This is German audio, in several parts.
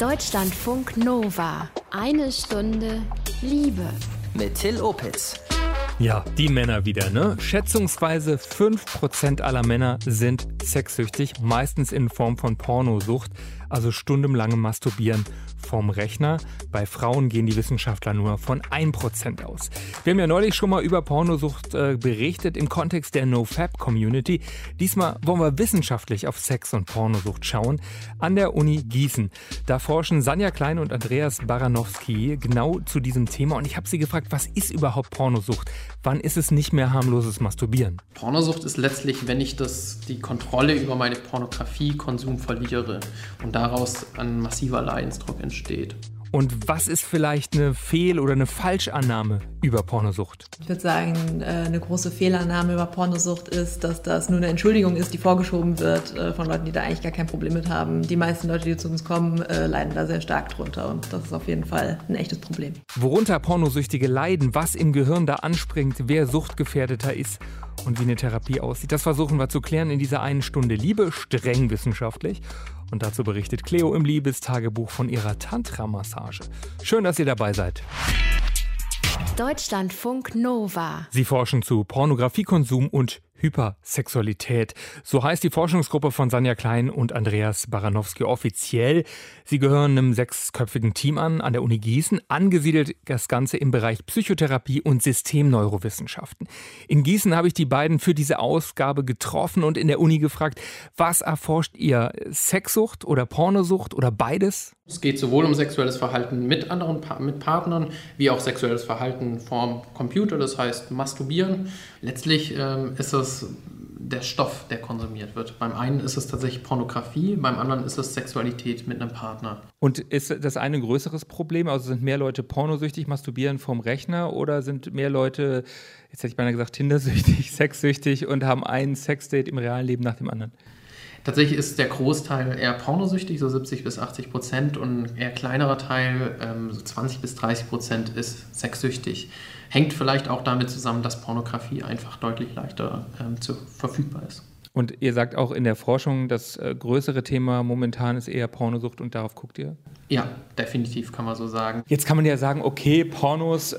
Deutschlandfunk Nova. Eine Stunde Liebe. Mit Till Opitz. Ja, die Männer wieder, ne? Schätzungsweise 5% aller Männer sind sexsüchtig, meistens in Form von Pornosucht, also stundenlangem Masturbieren vom Rechner. Bei Frauen gehen die Wissenschaftler nur von 1% aus. Wir haben ja neulich schon mal über Pornosucht berichtet im Kontext der NoFap-Community. Diesmal wollen wir wissenschaftlich auf Sex und Pornosucht schauen. An der Uni Gießen. Da forschen Sanja Klein und Andreas Baranowski genau zu diesem Thema. Und ich habe sie gefragt, was ist überhaupt Pornosucht? Wann ist es nicht mehr harmloses Masturbieren? Pornosucht ist letztlich, wenn ich die Kontrolle über meine Pornografiekonsum verliere und daraus ein massiver Leidensdruck entsteht. Und was ist vielleicht eine Fehl- oder eine Falschannahme über Pornosucht? Ich würde sagen, eine große Fehlannahme über Pornosucht ist, dass das nur eine Entschuldigung ist, die vorgeschoben wird von Leuten, die da eigentlich gar kein Problem mit haben. Die meisten Leute, die zu uns kommen, leiden da sehr stark drunter. Und das ist auf jeden Fall ein echtes Problem. Worunter Pornosüchtige leiden, was im Gehirn da anspringt, wer suchtgefährdeter ist und wie eine Therapie aussieht, das versuchen wir zu klären in dieser einen Stunde Liebe, streng wissenschaftlich. Und dazu berichtet Cleo im Liebestagebuch von ihrer Tantra-Massage. Schön, dass ihr dabei seid. Deutschlandfunk Nova. Sie forschen zu Pornografiekonsum und Hypersexualität. So heißt die Forschungsgruppe von Sanja Klein und Andreas Baranowski offiziell. Sie gehören einem 6-köpfigen Team an der Uni Gießen, angesiedelt das Ganze im Bereich Psychotherapie und Systemneurowissenschaften. In Gießen habe ich die beiden für diese Ausgabe getroffen und in der Uni gefragt, was erforscht ihr? Sexsucht oder Pornosucht oder beides? Es geht sowohl um sexuelles Verhalten mit anderen mit Partnern, wie auch sexuelles Verhalten vorm Computer, das heißt Masturbieren. Letztlich ist das der Stoff, der konsumiert wird. Beim einen ist es tatsächlich Pornografie, beim anderen ist es Sexualität mit einem Partner. Und ist das eine größeres Problem? Also sind mehr Leute pornosüchtig, masturbieren vorm Rechner, oder sind mehr Leute, jetzt hätte ich beinahe gesagt, tindersüchtig, sexsüchtig und haben einen Sexdate im realen Leben nach dem anderen? Tatsächlich ist der Großteil eher pornosüchtig, so 70-80%, und ein eher kleinerer Teil, so 20-30%, ist sexsüchtig. Hängt vielleicht auch damit zusammen, dass Pornografie einfach deutlich leichter verfügbar ist. Und ihr sagt auch in der Forschung, das größere Thema momentan ist eher Pornosucht, und darauf guckt ihr? Ja, definitiv, kann man so sagen. Jetzt kann man ja sagen, okay, Pornos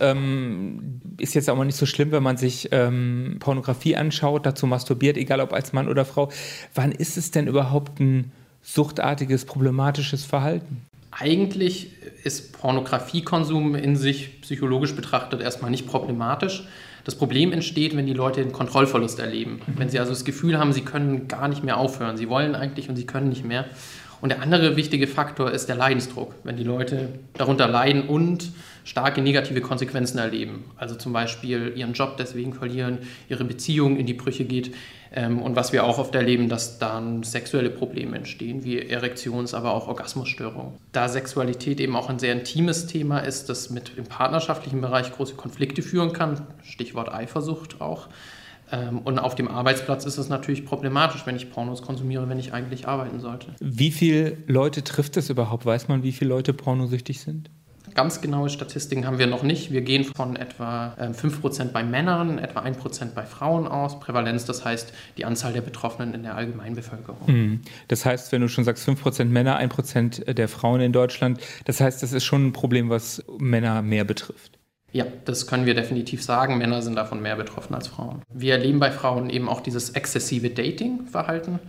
ist jetzt auch mal nicht so schlimm, wenn man sich Pornografie anschaut, dazu masturbiert, egal ob als Mann oder Frau. Wann ist es denn überhaupt ein suchtartiges, problematisches Verhalten? Eigentlich ist Pornografiekonsum in sich psychologisch betrachtet erstmal nicht problematisch. Das Problem entsteht, wenn die Leute den Kontrollverlust erleben. Wenn sie also das Gefühl haben, sie können gar nicht mehr aufhören. Sie wollen eigentlich und sie können nicht mehr. Und der andere wichtige Faktor ist der Leidensdruck. Wenn die Leute darunter leiden und starke negative Konsequenzen erleben. Also zum Beispiel ihren Job deswegen verlieren, ihre Beziehung in die Brüche geht. Und was wir auch oft erleben, dass dann sexuelle Probleme entstehen, wie Erektions-, aber auch Orgasmusstörungen. Da Sexualität eben auch ein sehr intimes Thema ist, das mit im partnerschaftlichen Bereich große Konflikte führen kann, Stichwort Eifersucht auch. Und auf dem Arbeitsplatz ist es natürlich problematisch, wenn ich Pornos konsumiere, wenn ich eigentlich arbeiten sollte. Wie viele Leute trifft es überhaupt? Weiß man, wie viele Leute pornosüchtig sind? Ganz genaue Statistiken haben wir noch nicht. Wir gehen von etwa 5% bei Männern, etwa 1% bei Frauen aus. Prävalenz, das heißt die Anzahl der Betroffenen in der Allgemeinbevölkerung. Mhm. Das heißt, wenn du schon sagst 5% Männer, 1% der Frauen in Deutschland, das heißt, das ist schon ein Problem, was Männer mehr betrifft. Ja, das können wir definitiv sagen. Männer sind davon mehr betroffen als Frauen. Wir erleben bei Frauen eben auch dieses exzessive Dating-Verhalten.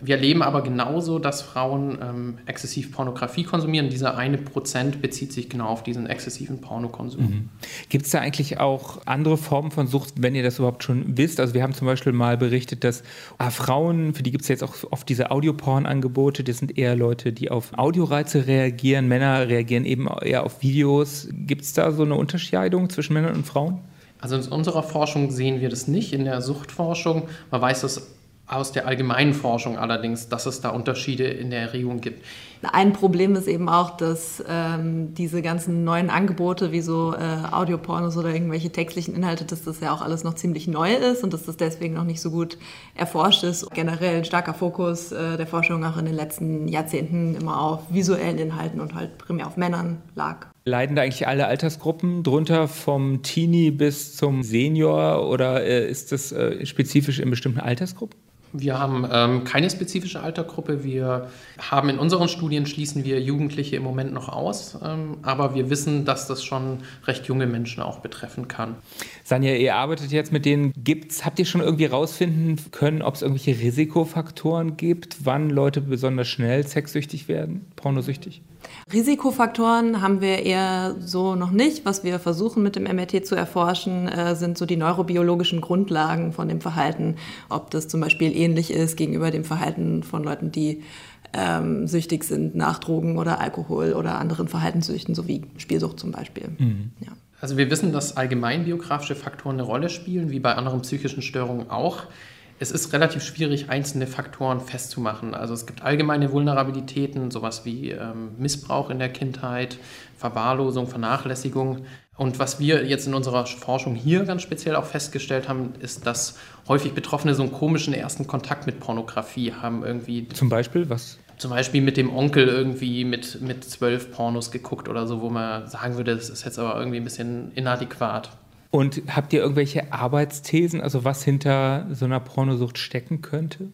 Wir erleben aber genauso, dass Frauen exzessiv Pornografie konsumieren. Dieser 1% bezieht sich genau auf diesen exzessiven Pornokonsum. Mhm. Gibt es da eigentlich auch andere Formen von Sucht, wenn ihr das überhaupt schon wisst? Also wir haben zum Beispiel mal berichtet, dass Frauen, für die gibt es jetzt auch oft diese Audioporn-Angebote, das sind eher Leute, die auf Audioreize reagieren. Männer reagieren eben eher auf Videos. Gibt es da so eine Unterscheidung zwischen Männern und Frauen? Also in unserer Forschung sehen wir das nicht, in der Suchtforschung. Man weiß das aus der allgemeinen Forschung allerdings, dass es da Unterschiede in der Erregung gibt. Ein Problem ist eben auch, dass diese ganzen neuen Angebote wie so Audiopornos oder irgendwelche textlichen Inhalte, dass das ja auch alles noch ziemlich neu ist und dass das deswegen noch nicht so gut erforscht ist. Generell ein starker Fokus der Forschung auch in den letzten Jahrzehnten immer auf visuellen Inhalten und halt primär auf Männern lag. Leiden da eigentlich alle Altersgruppen drunter, vom Teenie bis zum Senior, oder ist das spezifisch in bestimmten Altersgruppen? Wir haben keine spezifische Altersgruppe. Wir haben in unseren Studien, schließen wir Jugendliche im Moment noch aus. Aber wir wissen, dass das schon recht junge Menschen auch betreffen kann. Sanja, ihr arbeitet jetzt mit denen. Habt ihr schon irgendwie rausfinden können, ob es irgendwelche Risikofaktoren gibt, wann Leute besonders schnell sexsüchtig werden, pornosüchtig? Risikofaktoren haben wir eher so noch nicht. Was wir versuchen mit dem MRT zu erforschen, sind so die neurobiologischen Grundlagen von dem Verhalten. Ob das zum Beispiel ähnlich ist gegenüber dem Verhalten von Leuten, die süchtig sind nach Drogen oder Alkohol oder anderen Verhaltenssüchten, so wie Spielsucht zum Beispiel. Mhm. Ja. Also wir wissen, dass allgemein biografische Faktoren eine Rolle spielen, wie bei anderen psychischen Störungen auch. Es ist relativ schwierig, einzelne Faktoren festzumachen. Also es gibt allgemeine Vulnerabilitäten, sowas wie Missbrauch in der Kindheit, Verwahrlosung, Vernachlässigung. Und was wir jetzt in unserer Forschung hier ganz speziell auch festgestellt haben, ist, dass häufig Betroffene so einen komischen ersten Kontakt mit Pornografie haben irgendwie. Zum Beispiel was? Zum Beispiel mit dem Onkel irgendwie mit 12 Pornos geguckt oder so, wo man sagen würde, das ist jetzt aber irgendwie ein bisschen inadäquat. Und habt ihr irgendwelche Arbeitsthesen, also was hinter so einer Pornosucht stecken könnte?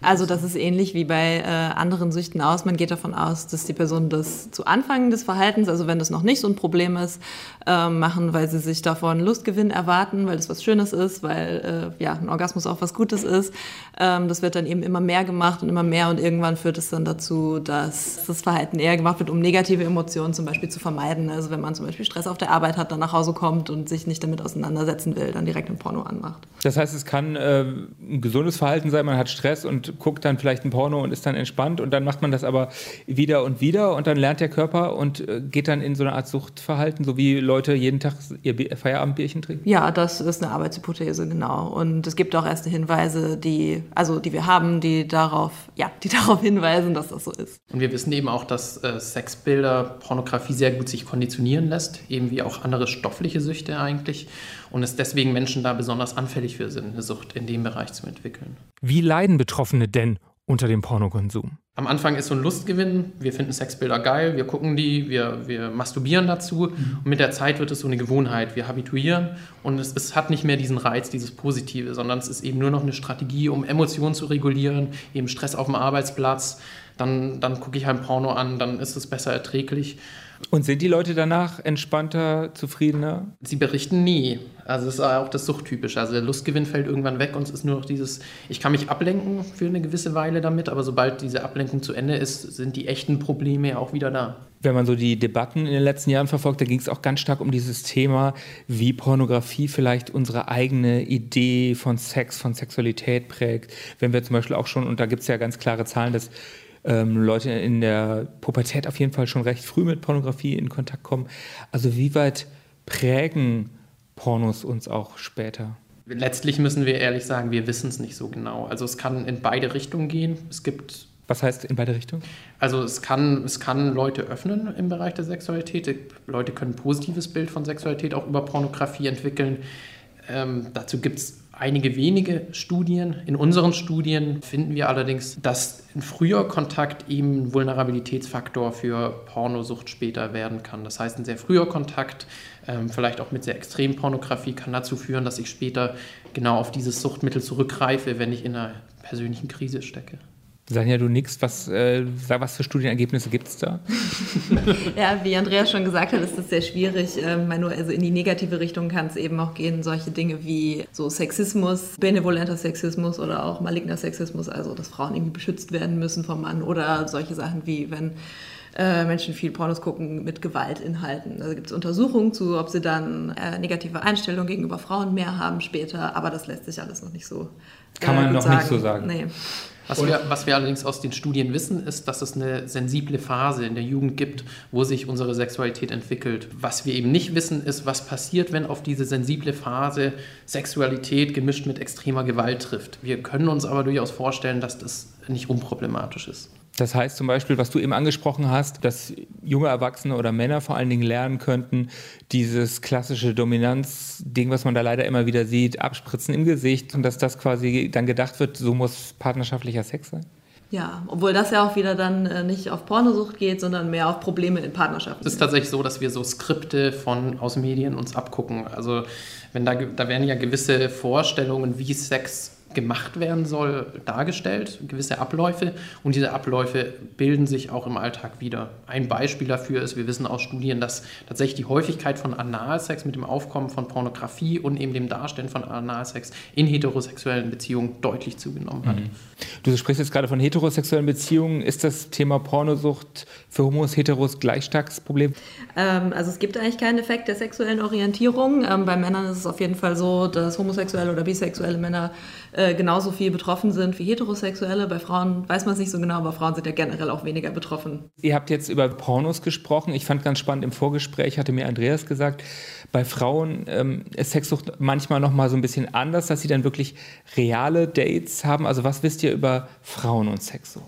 Also das ist ähnlich wie bei anderen Süchten aus. Man geht davon aus, dass die Personen das zu Anfang des Verhaltens, also wenn das noch nicht so ein Problem ist, machen, weil sie sich davon Lustgewinn erwarten, weil das was Schönes ist, weil ein Orgasmus auch was Gutes ist. Das wird dann eben immer mehr gemacht und immer mehr und irgendwann führt es dann dazu, dass das Verhalten eher gemacht wird, um negative Emotionen zum Beispiel zu vermeiden. Also wenn man zum Beispiel Stress auf der Arbeit hat, dann nach Hause kommt und sich nicht damit auseinandersetzen will, dann direkt ein Porno anmacht. Das heißt, es kann ein gesundes Verhalten sein, man hat Stress und guckt dann vielleicht ein Porno und ist dann entspannt und dann macht man das aber wieder und wieder und dann lernt der Körper und geht dann in so eine Art Suchtverhalten, so wie Leute jeden Tag ihr Feierabendbierchen trinken? Ja, das ist eine Arbeitshypothese, genau. Und es gibt auch erste Hinweise, die wir haben, die darauf hinweisen, dass das so ist. Und wir wissen eben auch, dass Sexbilder, Pornografie sehr gut sich konditionieren lässt, eben wie auch andere stoffliche Süchte eigentlich und es deswegen Menschen da besonders anfällig für sind, eine Sucht in dem Bereich zu entwickeln. Wie leiden Betroffene denn unter dem Pornokonsum? Am Anfang ist so ein Lustgewinn, wir finden Sexbilder geil, wir gucken die, wir masturbieren dazu und mit der Zeit wird es so eine Gewohnheit, wir habituieren und es hat nicht mehr diesen Reiz, dieses Positive, sondern es ist eben nur noch eine Strategie, um Emotionen zu regulieren, eben Stress auf dem Arbeitsplatz, dann gucke ich halt Porno an, dann ist es besser erträglich. Und sind die Leute danach entspannter, zufriedener? Sie berichten nie. Also das ist auch das Suchttypische. Also der Lustgewinn fällt irgendwann weg und es ist nur noch dieses, ich kann mich ablenken für eine gewisse Weile damit, aber sobald diese Ablenkung zu Ende ist, sind die echten Probleme ja auch wieder da. Wenn man so die Debatten in den letzten Jahren verfolgt, da ging es auch ganz stark um dieses Thema, wie Pornografie vielleicht unsere eigene Idee von Sex, von Sexualität prägt. Wenn wir zum Beispiel auch schon, und da gibt es ja ganz klare Zahlen, dass Leute in der Pubertät auf jeden Fall schon recht früh mit Pornografie in Kontakt kommen. Also wie weit prägen Pornos uns auch später? Letztlich müssen wir ehrlich sagen, wir wissen es nicht so genau. Also es kann in beide Richtungen gehen. Es gibt... Was heißt in beide Richtungen? Also es kann Leute öffnen im Bereich der Sexualität. Leute können ein positives Bild von Sexualität auch über Pornografie entwickeln. Dazu gibt es einige wenige Studien. In unseren Studien finden wir allerdings, dass ein früher Kontakt eben ein Vulnerabilitätsfaktor für Pornosucht später werden kann. Das heißt, ein sehr früher Kontakt, vielleicht auch mit sehr extremen Pornografie, kann dazu führen, dass ich später genau auf dieses Suchtmittel zurückgreife, wenn ich in einer persönlichen Krise stecke. Sanja, du nix, was für Studienergebnisse gibt es da? Ja, wie Andreas schon gesagt hat, ist das sehr schwierig. Also in die negative Richtung kann es eben auch gehen, solche Dinge wie so Sexismus, benevolenter Sexismus oder auch maligner Sexismus, also dass Frauen irgendwie beschützt werden müssen vom Mann oder solche Sachen wie, wenn Menschen viel Pornos gucken, mit Gewalt inhalten. Also gibt es Untersuchungen zu, ob sie dann negative Einstellungen gegenüber Frauen mehr haben später, aber das lässt sich alles noch nicht so kann man noch sagen. Nicht so sagen. Nee. Was wir allerdings aus den Studien wissen, ist, dass es eine sensible Phase in der Jugend gibt, wo sich unsere Sexualität entwickelt. Was wir eben nicht wissen, ist, was passiert, wenn auf diese sensible Phase Sexualität gemischt mit extremer Gewalt trifft. Wir können uns aber durchaus vorstellen, dass das nicht unproblematisch ist. Das heißt zum Beispiel, was du eben angesprochen hast, dass junge Erwachsene oder Männer vor allen Dingen lernen könnten, dieses klassische Dominanz-Ding, was man da leider immer wieder sieht, Abspritzen im Gesicht und dass das quasi dann gedacht wird, so muss partnerschaftlicher Sex sein? Ja, obwohl das ja auch wieder dann nicht auf Pornosucht geht, sondern mehr auf Probleme in Partnerschaften. Es ist tatsächlich so, dass wir so Skripte aus Medien uns abgucken. Also da werden ja gewisse Vorstellungen, wie Sex gemacht werden soll, dargestellt, gewisse Abläufe, und diese Abläufe bilden sich auch im Alltag wieder. Ein Beispiel dafür ist, wir wissen aus Studien, dass tatsächlich die Häufigkeit von Analsex mit dem Aufkommen von Pornografie und eben dem Darstellen von Analsex in heterosexuellen Beziehungen deutlich zugenommen hat. Mhm. Du sprichst jetzt gerade von heterosexuellen Beziehungen. Ist das Thema Pornosucht für Homos, Heteros gleich starkes Problem? Also es gibt eigentlich keinen Effekt der sexuellen Orientierung. Bei Männern ist es auf jeden Fall so, dass homosexuelle oder bisexuelle Männer genauso viel betroffen sind wie heterosexuelle. Bei Frauen weiß man es nicht so genau, aber Frauen sind ja generell auch weniger betroffen. Ihr habt jetzt über Pornos gesprochen. Ich fand ganz spannend, im Vorgespräch hatte mir Andreas gesagt, bei Frauen ist Sexsucht manchmal nochmal so ein bisschen anders, dass sie dann wirklich reale Dates haben. Also was wisst ihr über Frauen und Sexsucht?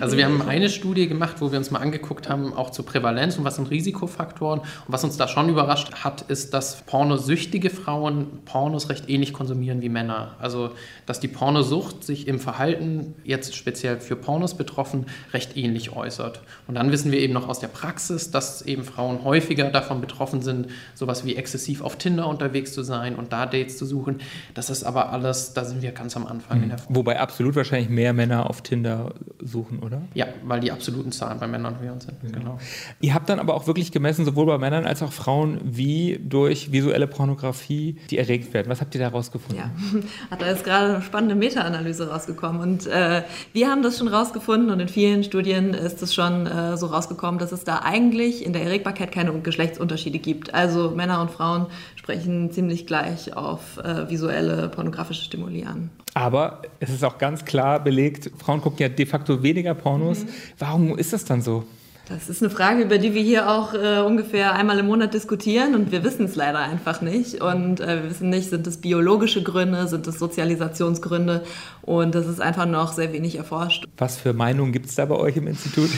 Also wir haben eine Studie gemacht, wo wir uns mal angeguckt haben, auch zur Prävalenz und was sind Risikofaktoren. Und was uns da schon überrascht hat, ist, dass pornosüchtige Frauen Pornos recht ähnlich konsumieren wie Männer. Also dass die Pornosucht sich im Verhalten, jetzt speziell für Pornos betroffen, recht ähnlich äußert. Und dann wissen wir eben noch aus der Praxis, dass eben Frauen häufiger davon betroffen sind, sowas wie exzessiv auf Tinder unterwegs zu sein und da Dates zu suchen. Das ist aber alles, da sind wir ganz am Anfang. In der Wobei absolut wahrscheinlich mehr Männer auf Tinder suchen, oder? Ja, weil die absoluten Zahlen bei Männern höher sind. Ja. Genau. Ihr habt dann aber auch wirklich gemessen, sowohl bei Männern als auch Frauen, wie durch visuelle Pornografie die erregt werden. Was habt ihr da rausgefunden? Ja, da ist gerade eine spannende Meta-Analyse rausgekommen. Und wir haben das schon rausgefunden und in vielen Studien ist es schon so rausgekommen, dass es da eigentlich in der Erregbarkeit keine Geschlechtsunterschiede gibt. Also Männer und Frauen sprechen ziemlich gleich auf visuelle pornografische Stimuli an. Aber es ist auch ganz klar belegt, Frauen gucken ja de facto weniger Pornos. Mhm. Warum ist das dann so? Das ist eine Frage, über die wir hier auch ungefähr einmal im Monat diskutieren und wir wissen es leider einfach nicht. Und wir wissen nicht, sind es biologische Gründe, sind es Sozialisationsgründe, und das ist einfach noch sehr wenig erforscht. Was für Meinungen gibt es da bei euch im Institut?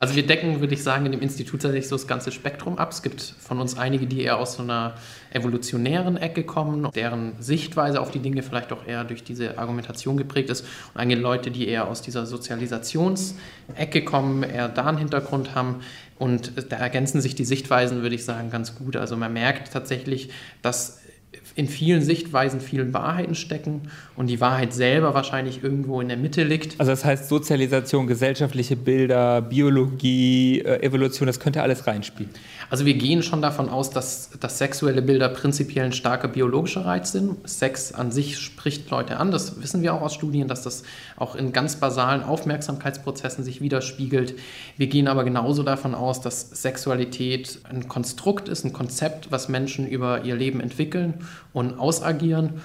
Also wir decken, würde ich sagen, in dem Institut tatsächlich so das ganze Spektrum ab. Es gibt von uns einige, die eher aus so einer evolutionären Ecke kommen, deren Sichtweise auf die Dinge vielleicht auch eher durch diese Argumentation geprägt ist. Und einige Leute, die eher aus dieser Sozialisationsecke kommen, eher da einen Hintergrund haben. Und da ergänzen sich die Sichtweisen, würde ich sagen, ganz gut. Also man merkt tatsächlich, dass in vielen Sichtweisen vielen Wahrheiten stecken und die Wahrheit selber wahrscheinlich irgendwo in der Mitte liegt. Also das heißt Sozialisation, gesellschaftliche Bilder, Biologie, Evolution, das könnte alles reinspielen. Also wir gehen schon davon aus, dass sexuelle Bilder prinzipiell ein starker biologischer Reiz sind. Sex an sich spricht Leute an, das wissen wir auch aus Studien, dass das auch in ganz basalen Aufmerksamkeitsprozessen sich widerspiegelt. Wir gehen aber genauso davon aus, dass Sexualität ein Konstrukt ist, ein Konzept, was Menschen über ihr Leben entwickeln und ausagieren.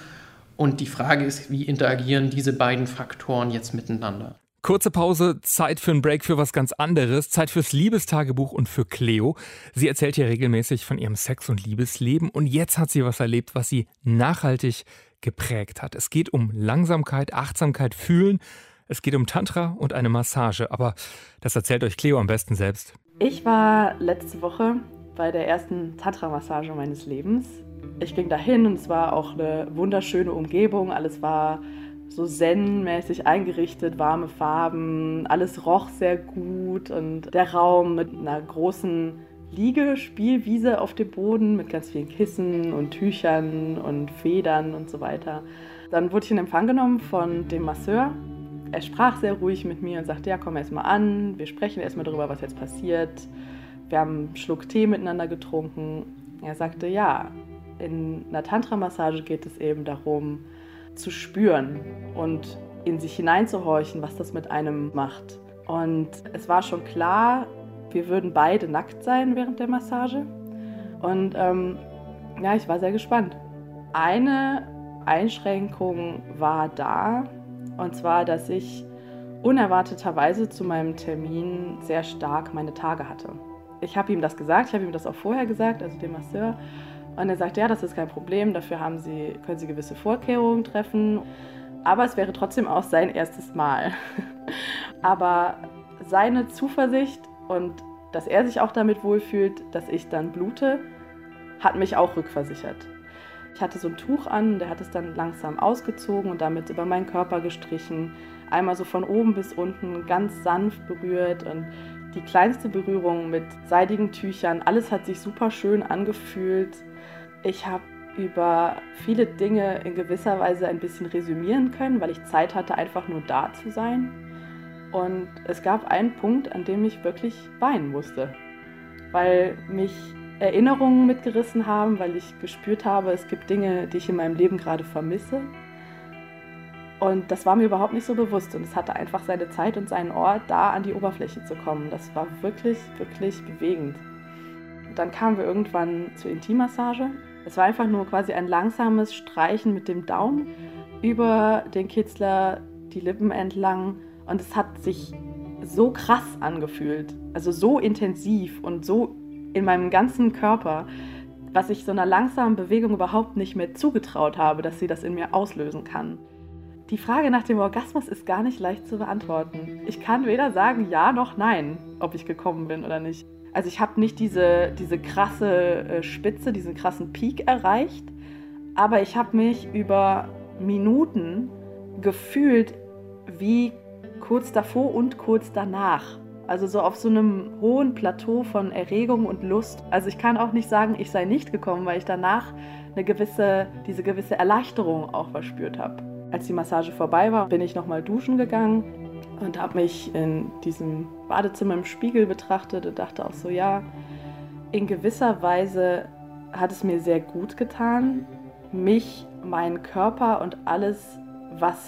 Und die Frage ist, wie interagieren diese beiden Faktoren jetzt miteinander? Kurze Pause, Zeit für einen Break für was ganz anderes, Zeit fürs Liebestagebuch und für Cleo. Sie erzählt hier regelmäßig von ihrem Sex- und Liebesleben und jetzt hat sie was erlebt, was sie nachhaltig geprägt hat. Es geht um Langsamkeit, Achtsamkeit, Fühlen, es geht um Tantra und eine Massage. Aber das erzählt euch Cleo am besten selbst. Ich war letzte Woche bei der ersten Tantra-Massage meines Lebens. Ich ging dahin und es war auch eine wunderschöne Umgebung. Alles war so zen-mäßig eingerichtet, warme Farben, alles roch sehr gut und der Raum mit einer großen Liegespielwiese auf dem Boden mit ganz vielen Kissen und Tüchern und Federn und so weiter. Dann wurde ich in Empfang genommen von dem Masseur. Er sprach sehr ruhig mit mir und sagte, ja, komm erstmal an, wir sprechen erstmal darüber, was jetzt passiert. Wir haben einen Schluck Tee miteinander getrunken. Er sagte, ja, in einer Tantra-Massage geht es eben darum, zu spüren und in sich hineinzuhorchen, was das mit einem macht. Und es war schon klar, wir würden beide nackt sein während der Massage. Und ja, ich war sehr gespannt. Eine Einschränkung war da, und zwar, dass ich unerwarteterweise zu meinem Termin sehr stark meine Tage hatte. Ich habe ihm das gesagt, ich habe ihm das auch vorher gesagt, also dem Masseur. Und er sagte, ja, das ist kein Problem, dafür können Sie gewisse Vorkehrungen treffen. Aber es wäre trotzdem auch sein erstes Mal. Aber seine Zuversicht und dass er sich auch damit wohlfühlt, dass ich dann blute, hat mich auch rückversichert. Ich hatte so ein Tuch an, der hat es dann langsam ausgezogen und damit über meinen Körper gestrichen. Einmal so von oben bis unten, ganz sanft berührt und die kleinste Berührung mit seidigen Tüchern, alles hat sich super schön angefühlt. Ich habe über viele Dinge in gewisser Weise ein bisschen resümieren können, weil ich Zeit hatte, einfach nur da zu sein. Und es gab einen Punkt, an dem ich wirklich weinen musste, weil mich Erinnerungen mitgerissen haben, weil ich gespürt habe, es gibt Dinge, die ich in meinem Leben gerade vermisse. Und das war mir überhaupt nicht so bewusst und es hatte einfach seine Zeit und seinen Ort, da an die Oberfläche zu kommen. Das war wirklich, wirklich bewegend. Und dann kamen wir irgendwann zur Intimmassage. Es war einfach nur quasi ein langsames Streichen mit dem Daumen über den Kitzler, die Lippen entlang. Und es hat sich so krass angefühlt, also so intensiv und so in meinem ganzen Körper, was ich so einer langsamen Bewegung überhaupt nicht mehr zugetraut habe, dass sie das in mir auslösen kann. Die Frage nach dem Orgasmus ist gar nicht leicht zu beantworten. Ich kann weder sagen ja noch nein, ob ich gekommen bin oder nicht. Also ich habe nicht diese krasse Spitze, diesen krassen Peak erreicht, aber ich habe mich über Minuten gefühlt wie kurz davor und kurz danach. Also so auf so einem hohen Plateau von Erregung und Lust. Also ich kann auch nicht sagen, ich sei nicht gekommen, weil ich danach diese gewisse Erleichterung auch verspürt habe. Als die Massage vorbei war, bin ich nochmal duschen gegangen und habe mich in diesem Badezimmer im Spiegel betrachtet und dachte auch so, ja, in gewisser Weise hat es mir sehr gut getan, mich, meinen Körper und alles, was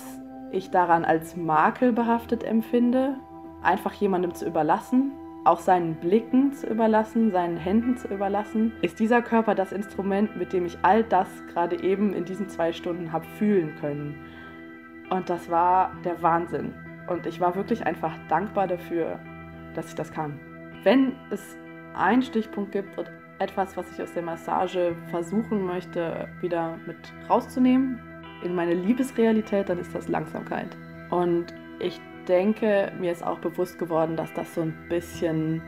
ich daran als Makel behaftet empfinde, einfach jemandem zu überlassen, auch seinen Blicken zu überlassen, seinen Händen zu überlassen, ist dieser Körper das Instrument, mit dem ich all das gerade eben in diesen 2 Stunden habe fühlen können. Und das war der Wahnsinn. Und ich war wirklich einfach dankbar dafür, dass ich das kann. Wenn es einen Stichpunkt gibt und etwas, was ich aus der Massage versuchen möchte, wieder mit rauszunehmen, in meine Liebesrealität, dann ist das Langsamkeit. Und ich denke, mir ist auch bewusst geworden, dass das so ein bisschen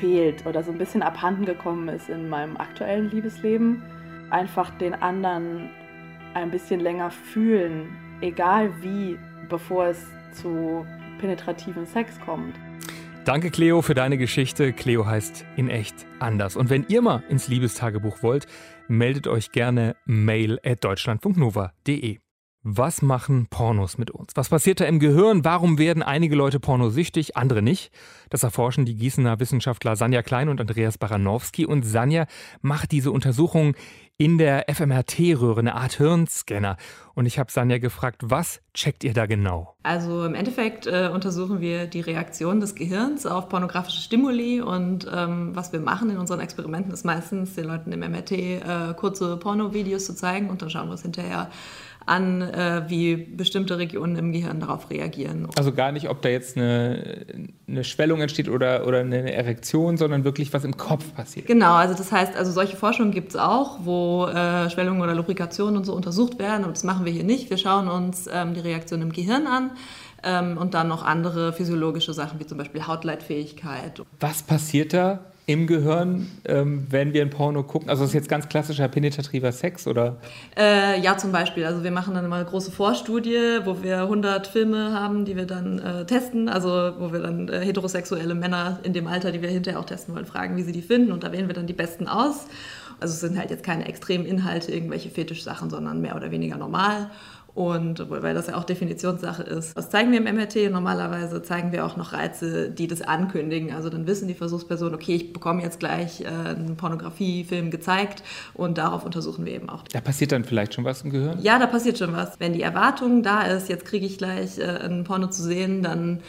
fehlt oder so ein bisschen abhanden gekommen ist in meinem aktuellen Liebesleben. Einfach den anderen ein bisschen länger fühlen, egal wie, bevor es zu penetrativen Sex kommt. Danke, Cleo, für deine Geschichte. Cleo heißt in echt anders. Und wenn ihr mal ins Liebestagebuch wollt, meldet euch gerne mail@deutschlandfunknova.de. Was machen Pornos mit uns? Was passiert da im Gehirn? Warum werden einige Leute pornosüchtig, andere nicht? Das erforschen die Gießener Wissenschaftler Sanja Klein und Andreas Baranowski. Und Sanja macht diese Untersuchung in der fMRT-Röhre, eine Art Hirnscanner. Und ich habe Sanja gefragt, was checkt ihr da genau? Also im Endeffekt untersuchen wir die Reaktion des Gehirns auf pornografische Stimuli. Und was wir machen in unseren Experimenten ist meistens, den Leuten im MRT kurze Porno-Videos zu zeigen. Und dann schauen wir es hinterher an, wie bestimmte Regionen im Gehirn darauf reagieren. Also gar nicht, ob da jetzt eine Schwellung entsteht oder eine Erektion, sondern wirklich, was im Kopf passiert. Genau, also das heißt, also solche Forschungen gibt es auch, wo Schwellungen oder Lubrikationen und so untersucht werden. Und das machen wir hier nicht. Wir schauen uns die Reaktion im Gehirn an und dann noch andere physiologische Sachen, wie zum Beispiel Hautleitfähigkeit. Was passiert da im Gehirn, wenn wir ein Porno gucken? Also das ist jetzt ganz klassischer penetrativer Sex, oder? Ja, zum Beispiel. Also wir machen dann mal eine große Vorstudie, wo wir 100 Filme haben, die wir dann testen. Also wo wir dann heterosexuelle Männer in dem Alter, die wir hinterher auch testen wollen, fragen, wie sie die finden. Und da wählen wir dann die Besten aus. Also es sind halt jetzt keine extremen Inhalte, irgendwelche Fetischsachen, sondern mehr oder weniger normal. Und weil das ja auch Definitionssache ist. Was zeigen wir im MRT? Normalerweise zeigen wir auch noch Reize, die das ankündigen. Also dann wissen die Versuchspersonen, okay, ich bekomme jetzt gleich einen Pornografiefilm gezeigt und darauf untersuchen wir eben auch. Da passiert dann vielleicht schon was im Gehirn? Ja, da passiert schon was. Wenn die Erwartung da ist, jetzt kriege ich gleich einen Porno zu sehen, dann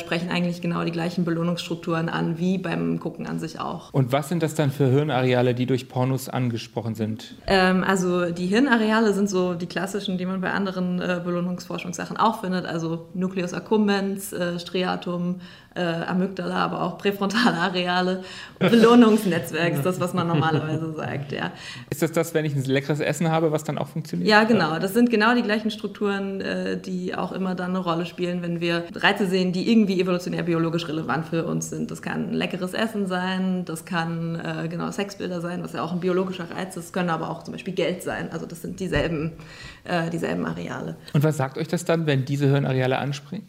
sprechen eigentlich genau die gleichen Belohnungsstrukturen an, wie beim Gucken an sich auch. Und was sind das dann für Hirnareale, die durch Pornos angesprochen sind? Also die Hirnareale sind so die klassischen, die man bei anderen Belohnungsforschungssachen auch findet, also Nucleus accumbens, Striatum, Amygdala, aber auch präfrontale Areale, Belohnungsnetzwerk ist das, was man normalerweise sagt, ja. Ist das, wenn ich ein leckeres Essen habe, was dann auch funktioniert? Ja, genau. Das sind genau die gleichen Strukturen, die auch immer dann eine Rolle spielen, wenn wir Reize sehen, die irgendwie evolutionär biologisch relevant für uns sind. Das kann leckeres Essen sein, das kann Sexbilder sein, was ja auch ein biologischer Reiz ist, können aber auch zum Beispiel Geld sein. Also das sind dieselben Areale. Und was sagt euch das dann, wenn diese Hirnareale anspringen?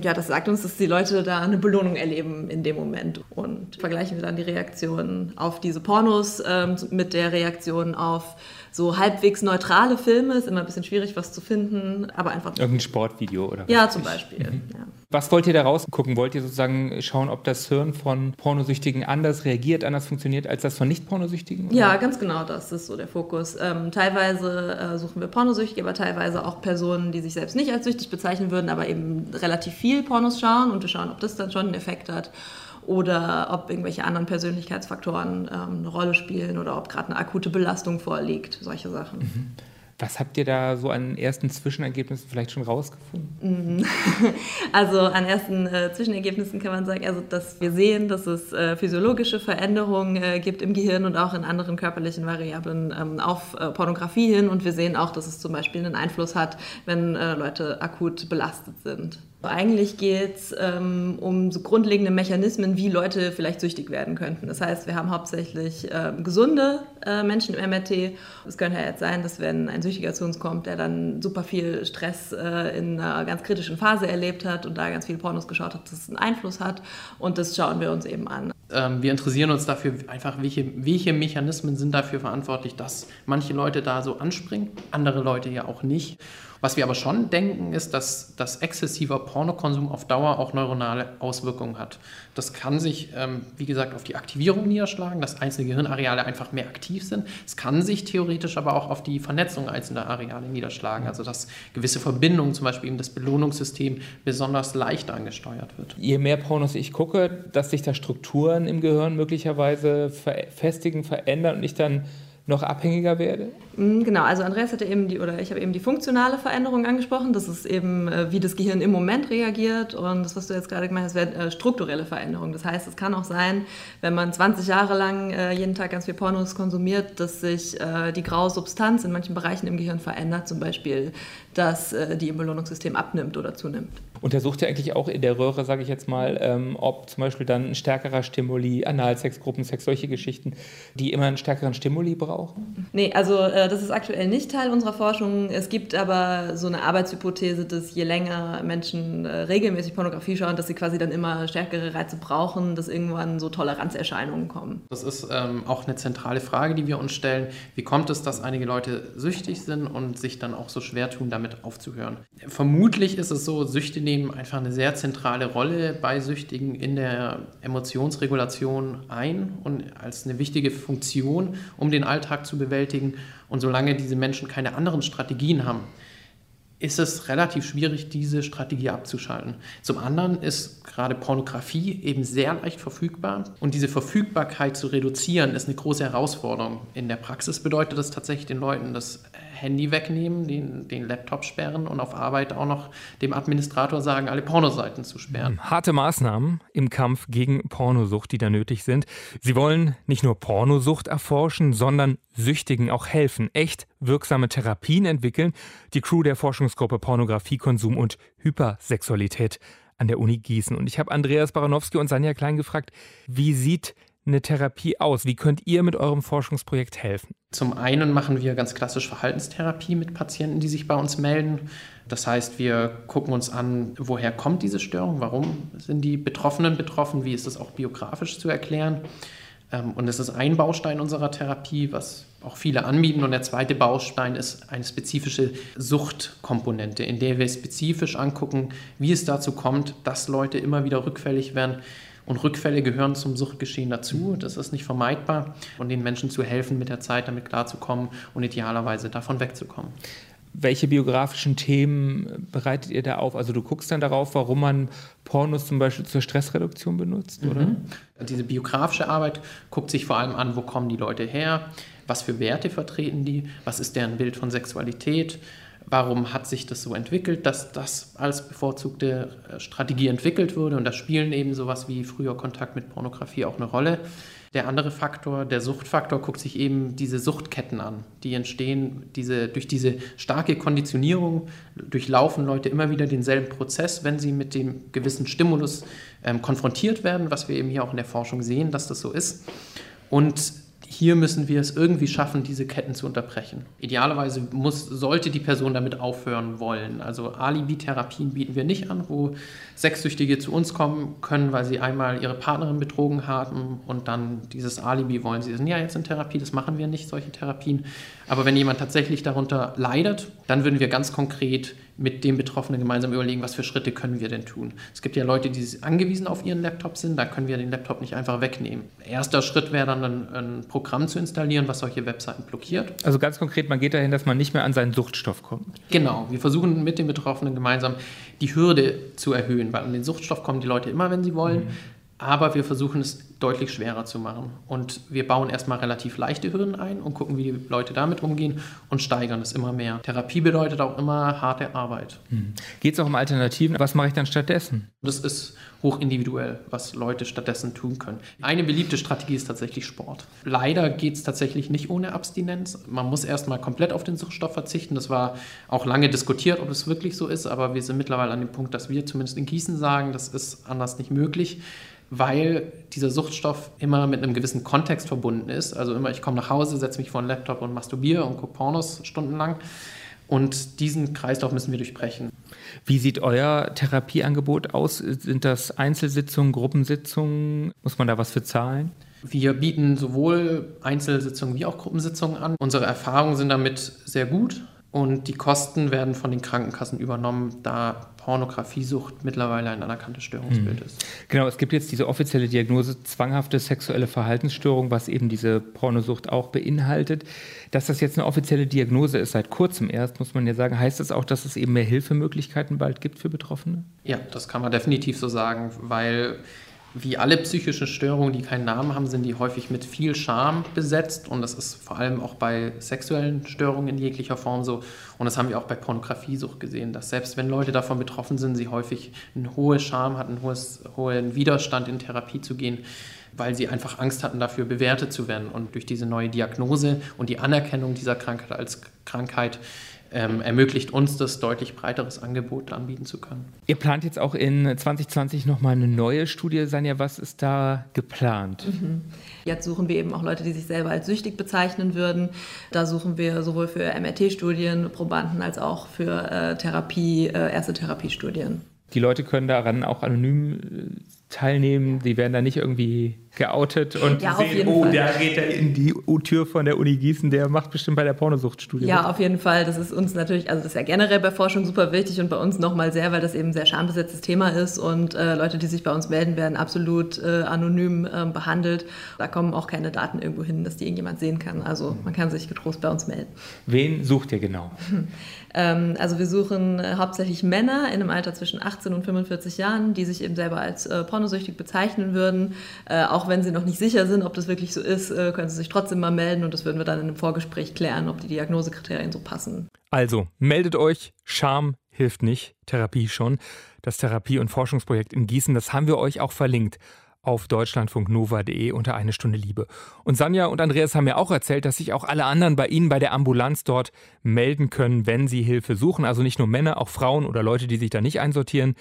Ja, das sagt uns, dass die Leute da eine Belohnung erleben in dem Moment. Und vergleichen wir dann die Reaktion auf diese Pornos mit der Reaktion auf so halbwegs neutrale Filme, ist immer ein bisschen schwierig, was zu finden, aber einfach... Irgendein Sportvideo oder was? Ja, zum Beispiel. Mhm. Ja. Was wollt ihr da rausgucken? Wollt ihr sozusagen schauen, ob das Hirn von Pornosüchtigen anders reagiert, anders funktioniert, als das von Nicht-Pornosüchtigen? Oder? Ja, ganz genau, das ist so der Fokus. Teilweise suchen wir Pornosüchtige, aber teilweise auch Personen, die sich selbst nicht als süchtig bezeichnen würden, aber eben relativ viel Pornos schauen, und wir schauen, ob das dann schon einen Effekt hat. Oder ob irgendwelche anderen Persönlichkeitsfaktoren eine Rolle spielen oder ob gerade eine akute Belastung vorliegt, solche Sachen. Mhm. Was habt ihr da so an ersten Zwischenergebnissen vielleicht schon rausgefunden? Also an ersten Zwischenergebnissen kann man sagen, also dass wir sehen, dass es physiologische Veränderungen gibt im Gehirn und auch in anderen körperlichen Variablen auf Pornografie hin. Und wir sehen auch, dass es zum Beispiel einen Einfluss hat, wenn Leute akut belastet sind. Eigentlich geht es um so grundlegende Mechanismen, wie Leute vielleicht süchtig werden könnten. Das heißt, wir haben hauptsächlich gesunde Menschen im MRT. Es könnte ja jetzt sein, dass wenn ein Süchtiger zu uns kommt, der dann super viel Stress in einer ganz kritischen Phase erlebt hat und da ganz viel Pornos geschaut hat, dass es einen Einfluss hat. Und das schauen wir uns eben an. Wir interessieren uns dafür einfach, welche Mechanismen sind dafür verantwortlich, dass manche Leute da so anspringen, andere Leute ja auch nicht. Was wir aber schon denken, ist, dass das exzessiver Pornokonsum auf Dauer auch neuronale Auswirkungen hat. Das kann sich, wie gesagt, auf die Aktivierung niederschlagen, dass einzelne Gehirnareale einfach mehr aktiv sind. Es kann sich theoretisch aber auch auf die Vernetzung einzelner Areale niederschlagen, also dass gewisse Verbindungen, zum Beispiel eben das Belohnungssystem, besonders leicht angesteuert wird. Je mehr Pornos ich gucke, dass sich da Strukturen im Gehirn möglicherweise festigen, verändern und ich dann noch abhängiger werde? Genau, also Andreas hatte eben ich habe eben die funktionale Veränderung angesprochen. Das ist eben, wie das Gehirn im Moment reagiert. Und das, was du jetzt gerade gemeint hast, wäre strukturelle Veränderung. Das heißt, es kann auch sein, wenn man 20 Jahre lang jeden Tag ganz viel Pornos konsumiert, dass sich die graue Substanz in manchen Bereichen im Gehirn verändert. Zum Beispiel, dass die im Belohnungssystem abnimmt oder zunimmt. Untersucht ihr eigentlich auch in der Röhre, sage ich jetzt mal, ob zum Beispiel dann ein stärkerer Stimuli, Analsex, Gruppensex, solche Geschichten, die immer einen stärkeren Stimuli brauchen? Nee, also das ist aktuell nicht Teil unserer Forschung. Es gibt aber so eine Arbeitshypothese, dass je länger Menschen regelmäßig Pornografie schauen, dass sie quasi dann immer stärkere Reize brauchen, dass irgendwann so Toleranzerscheinungen kommen. Das ist auch eine zentrale Frage, die wir uns stellen. Wie kommt es, dass einige Leute süchtig sind und sich dann auch so schwer tun, damit aufzuhören? Vermutlich ist es so, Süchte nehmen einfach eine sehr zentrale Rolle bei Süchtigen in der Emotionsregulation ein und als eine wichtige Funktion, um den Alltag zu bewältigen. Und solange diese Menschen keine anderen Strategien haben, ist es relativ schwierig, diese Strategie abzuschalten. Zum anderen ist gerade Pornografie eben sehr leicht verfügbar. Und diese Verfügbarkeit zu reduzieren, ist eine große Herausforderung. In der Praxis bedeutet das tatsächlich den Leuten, dass Handy wegnehmen, den Laptop sperren und auf Arbeit auch noch dem Administrator sagen, alle Pornoseiten zu sperren. Harte Maßnahmen im Kampf gegen Pornosucht, die da nötig sind. Sie wollen nicht nur Pornosucht erforschen, sondern Süchtigen auch helfen, echt wirksame Therapien entwickeln. Die Crew der Forschungsgruppe Pornografie, Konsum und Hypersexualität an der Uni Gießen. Und ich habe Andreas Baranowski und Sanja Klein gefragt, wie sieht eine Therapie aus? Wie könnt ihr mit eurem Forschungsprojekt helfen? Zum einen machen wir ganz klassisch Verhaltenstherapie mit Patienten, die sich bei uns melden. Das heißt, wir gucken uns an, woher kommt diese Störung, warum sind die Betroffenen betroffen, wie ist das auch biografisch zu erklären. Und das ist ein Baustein unserer Therapie, was auch viele anbieten. Und der zweite Baustein ist eine spezifische Suchtkomponente, in der wir spezifisch angucken, wie es dazu kommt, dass Leute immer wieder rückfällig werden. Und Rückfälle gehören zum Suchtgeschehen dazu, das ist nicht vermeidbar. Und den Menschen zu helfen, mit der Zeit damit klarzukommen und idealerweise davon wegzukommen. Welche biografischen Themen bereitet ihr da auf? Also du guckst dann darauf, warum man Pornos zum Beispiel zur Stressreduktion benutzt, oder? Diese biografische Arbeit guckt sich vor allem an, wo kommen die Leute her, was für Werte vertreten die, was ist deren Bild von Sexualität, warum hat sich das so entwickelt, dass das als bevorzugte Strategie entwickelt wurde. Und da spielen eben sowas wie früher Kontakt mit Pornografie auch eine Rolle. Der andere Faktor, der Suchtfaktor, guckt sich eben diese Suchtketten an, die entstehen durch diese starke Konditionierung, durchlaufen Leute immer wieder denselben Prozess, wenn sie mit dem gewissen Stimulus konfrontiert werden, was wir eben hier auch in der Forschung sehen, dass das so ist. Und hier müssen wir es irgendwie schaffen, diese Ketten zu unterbrechen. Idealerweise sollte die Person damit aufhören wollen. Also Alibi-Therapien bieten wir nicht an, wo Sexsüchtige zu uns kommen können, weil sie einmal ihre Partnerin betrogen haben und dann dieses Alibi wollen. Sie sind ja jetzt in Therapie, das machen wir nicht, solche Therapien. Aber wenn jemand tatsächlich darunter leidet, dann würden wir ganz konkret mit dem Betroffenen gemeinsam überlegen, was für Schritte können wir denn tun. Es gibt ja Leute, die angewiesen auf ihren Laptop sind, da können wir den Laptop nicht einfach wegnehmen. Erster Schritt wäre dann ein Programm zu installieren, was solche Webseiten blockiert. Also ganz konkret, man geht dahin, dass man nicht mehr an seinen Suchtstoff kommt. Genau, wir versuchen mit den Betroffenen gemeinsam die Hürde zu erhöhen, weil an den Suchtstoff kommen die Leute immer, wenn sie wollen, aber wir versuchen es deutlich schwerer zu machen. Und wir bauen erstmal relativ leichte Hürden ein und gucken, wie die Leute damit umgehen und steigern es immer mehr. Therapie bedeutet auch immer harte Arbeit. Geht es auch um Alternativen? Was mache ich dann stattdessen? Das ist hochindividuell, was Leute stattdessen tun können. Eine beliebte Strategie ist tatsächlich Sport. Leider geht es tatsächlich nicht ohne Abstinenz. Man muss erstmal komplett auf den Suchtstoff verzichten. Das war auch lange diskutiert, ob es wirklich so ist, aber wir sind mittlerweile an dem Punkt, dass wir zumindest in Gießen sagen, das ist anders nicht möglich, weil dieser Suchtstoff immer mit einem gewissen Kontext verbunden ist. Also immer, ich komme nach Hause, setze mich vor den Laptop und masturbiere und gucke Pornos stundenlang. Und diesen Kreislauf müssen wir durchbrechen. Wie sieht euer Therapieangebot aus? Sind das Einzelsitzungen, Gruppensitzungen? Muss man da was für zahlen? Wir bieten sowohl Einzelsitzungen wie auch Gruppensitzungen an. Unsere Erfahrungen sind damit sehr gut. Und die Kosten werden von den Krankenkassen übernommen, da Pornografiesucht mittlerweile ein anerkanntes Störungsbild ist. Genau, es gibt jetzt diese offizielle Diagnose zwanghafte sexuelle Verhaltensstörung, was eben diese Pornosucht auch beinhaltet. Dass das jetzt eine offizielle Diagnose ist, seit kurzem erst, muss man ja sagen, heißt das auch, dass es eben mehr Hilfemöglichkeiten bald gibt für Betroffene? Ja, das kann man definitiv so sagen, weil wie alle psychischen Störungen, die keinen Namen haben, sind die häufig mit viel Scham besetzt. Und das ist vor allem auch bei sexuellen Störungen in jeglicher Form so. Und das haben wir auch bei Pornografiesucht gesehen, dass selbst wenn Leute davon betroffen sind, sie häufig eine hohe Scham hatten, einen hohen Widerstand in Therapie zu gehen, weil sie einfach Angst hatten, dafür bewertet zu werden. Und durch diese neue Diagnose und die Anerkennung dieser Krankheit als Krankheit ermöglicht uns das, deutlich breiteres Angebot anbieten zu können. Ihr plant jetzt auch in 2020 nochmal eine neue Studie. Sanja, was ist da geplant? Jetzt suchen wir eben auch Leute, die sich selber als süchtig bezeichnen würden. Da suchen wir sowohl für MRT-Studien, Probanden, als auch für erste Therapiestudien. Die Leute können daran auch anonym teilnehmen, die werden da nicht irgendwie geoutet und ja, sehen, oh, da geht er in die Tür von der Uni Gießen, der macht bestimmt bei der Pornosuchtstudie. Ja, auf jeden Fall, das ist uns natürlich, also das ist ja generell bei Forschung super wichtig und bei uns nochmal sehr, weil das eben ein sehr schambesetztes Thema ist und Leute, die sich bei uns melden, werden absolut anonym behandelt. Da kommen auch keine Daten irgendwo hin, dass die irgendjemand sehen kann, also man kann sich getrost bei uns melden. Wen sucht ihr genau? Also wir suchen hauptsächlich Männer in einem Alter zwischen 18 und 45 Jahren, die sich eben selber als pornosüchtig bezeichnen würden. Auch wenn sie noch nicht sicher sind, ob das wirklich so ist, können sie sich trotzdem mal melden und das würden wir dann in einem Vorgespräch klären, ob die Diagnosekriterien so passen. Also, meldet euch, Scham hilft nicht, Therapie schon. Das Therapie- und Forschungsprojekt in Gießen, das haben wir euch auch verlinkt auf deutschlandfunknova.de unter Eine Stunde Liebe. Und Sanja und Andreas haben mir auch erzählt, dass sich auch alle anderen bei Ihnen bei der Ambulanz dort melden können, wenn sie Hilfe suchen. Also nicht nur Männer, auch Frauen oder Leute, die sich da nicht einsortieren.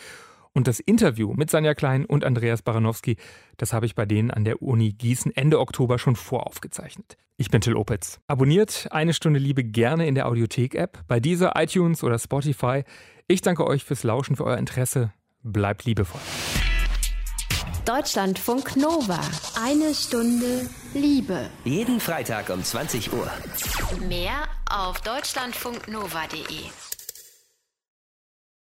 Und das Interview mit Sanja Klein und Andreas Baranowski, das habe ich bei denen an der Uni Gießen Ende Oktober schon voraufgezeichnet. Ich bin Till Opitz. Abonniert Eine Stunde Liebe gerne in der Audiothek-App, bei dieser, iTunes oder Spotify. Ich danke euch fürs Lauschen, für euer Interesse. Bleibt liebevoll. Deutschlandfunk Nova. Eine Stunde Liebe. Jeden Freitag um 20 Uhr. Mehr auf deutschlandfunknova.de.